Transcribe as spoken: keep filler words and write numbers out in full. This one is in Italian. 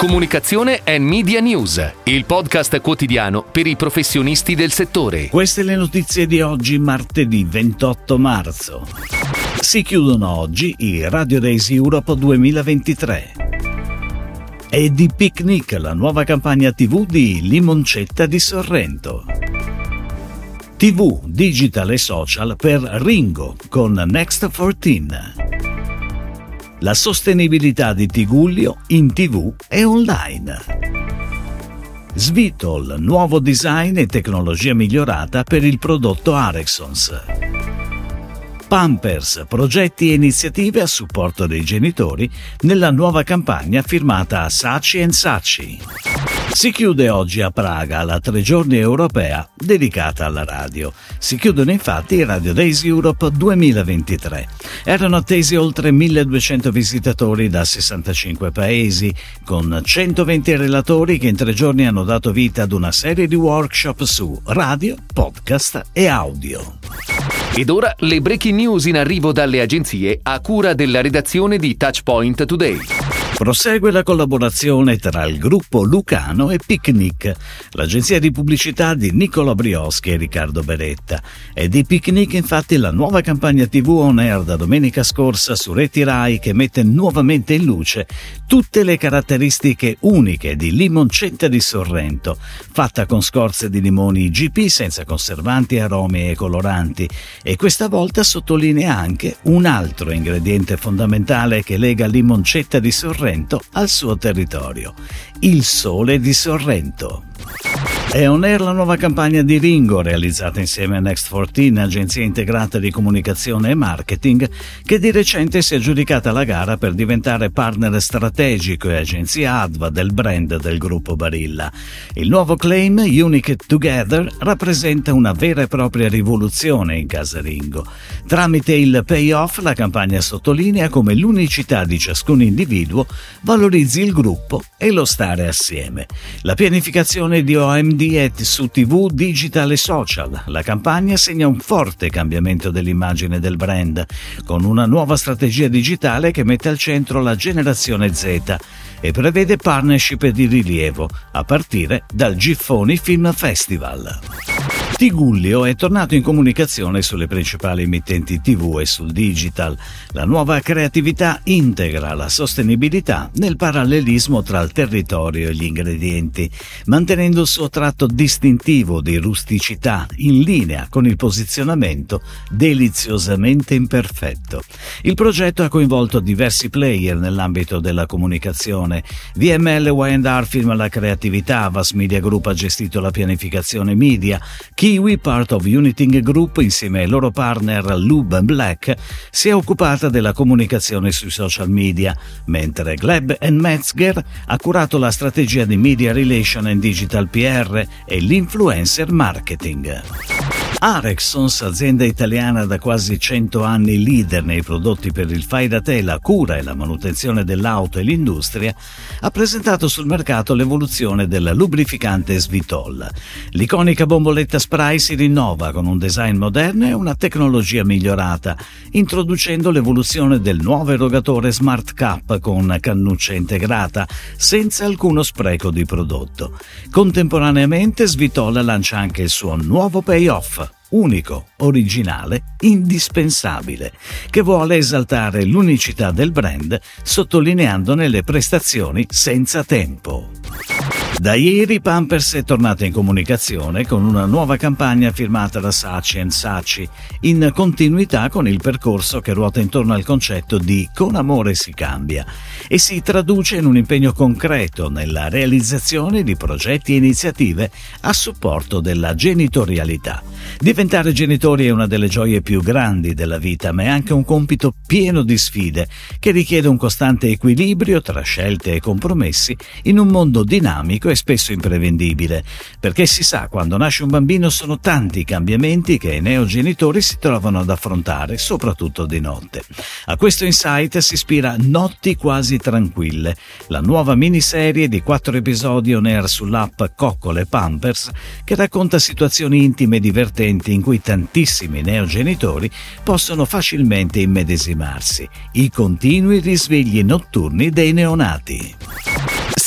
Comunicazione e Media News, il podcast quotidiano per i professionisti del settore. Queste le notizie di oggi, martedì ventotto marzo. Si chiudono oggi i Radiodays Europe duemilaventitré. E di Picnic, la nuova campagna tivù di Limoncetta di Sorrento. tivù, digital e social per Ringo con Next quattordici. La sostenibilità di Tigullio in tivù e online. Svitol, nuovo design e tecnologia migliorata per il prodotto Arexons. Pampers, progetti e iniziative a supporto dei genitori nella nuova campagna firmata Saatchi and Saatchi. Si chiude oggi a Praga la tre giorni europea dedicata alla radio. Si chiudono infatti i Radiodays Europe duemilaventitré. Erano attesi oltre milleduecento visitatori da sessantacinque paesi, con centoventi relatori che in tre giorni hanno dato vita ad una serie di workshop su radio, podcast e audio. Ed ora le breaking news in arrivo dalle agenzie a cura della redazione di Touchpoint Today. Prosegue la collaborazione tra il gruppo lucano e Picnic, l'agenzia di pubblicità di Nicola Brioschi e Riccardo Beretta. È di Picnic infatti la nuova campagna tivù on air da domenica scorsa su reti Rai, che mette nuovamente in luce tutte le caratteristiche uniche di Limoncetta di Sorrento, fatta con scorze di limoni I G P senza conservanti, aromi e coloranti, e questa volta sottolinea anche un altro ingrediente fondamentale che lega Limoncetta di Sorrento al suo territorio, il Sole di Sorrento. È on air la nuova campagna di Ringo, realizzata insieme a Next quattordici, agenzia integrata di comunicazione e marketing, che di recente si è aggiudicata la gara per diventare partner strategico e agenzia ADVA del brand del gruppo Barilla. Il nuovo claim, Unique Together, rappresenta una vera e propria rivoluzione in casa Ringo. Tramite il payoff, la campagna sottolinea come l'unicità di ciascun individuo valorizzi il gruppo e lo stare assieme. La pianificazione di O M D è su tivù, digital e social. La campagna segna un forte cambiamento dell'immagine del brand, con una nuova strategia digitale che mette al centro la generazione Z e prevede partnership di rilievo, a partire dal Giffoni Film Festival. Tigullio è tornato in comunicazione sulle principali emittenti tivù e sul digital. La nuova creatività integra la sostenibilità nel parallelismo tra il territorio e gli ingredienti, mantenendo il suo tratto distintivo di rusticità in linea con il posizionamento deliziosamente imperfetto. Il progetto ha coinvolto diversi player nell'ambito della comunicazione. V M L Y and R firma la creatività, V A S Media Group ha gestito la pianificazione media, Kiwi, part of Uniting Group, insieme ai loro partner Lube Black, si è occupata della comunicazione sui social media, mentre Gleb and Metzger ha curato la strategia di Media Relation and Digital P R e l'Influencer Marketing. Arexons, azienda italiana da quasi cento anni leader nei prodotti per il fai da te, la cura e la manutenzione dell'auto e l'industria, ha presentato sul mercato l'evoluzione del lubrificante Svitol. L'iconica bomboletta spray si rinnova con un design moderno e una tecnologia migliorata, introducendo l'evoluzione del nuovo erogatore Smart Cap con cannuccia integrata, senza alcuno spreco di prodotto. Contemporaneamente Svitol lancia anche il suo nuovo payoff, unico, originale, indispensabile, che vuole esaltare l'unicità del brand, sottolineandone le prestazioni senza tempo. Da ieri Pampers è tornata in comunicazione con una nuova campagna firmata da Saatchi and Saatchi, in continuità con il percorso che ruota intorno al concetto di "con amore si cambia" e si traduce in un impegno concreto nella realizzazione di progetti e iniziative a supporto della genitorialità. Diventare genitori è una delle gioie più grandi della vita, ma è anche un compito pieno di sfide che richiede un costante equilibrio tra scelte e compromessi in un mondo dinamico e spesso imprevedibile, perché si sa, quando nasce un bambino sono tanti i cambiamenti che i neogenitori si trovano ad affrontare, soprattutto di notte. A questo insight si ispira Notti quasi tranquille, la nuova miniserie di quattro episodi on air sull'app Coccole Pampers, che racconta situazioni intime e divertenti in cui tantissimi neogenitori possono facilmente immedesimarsi: i continui risvegli notturni dei neonati.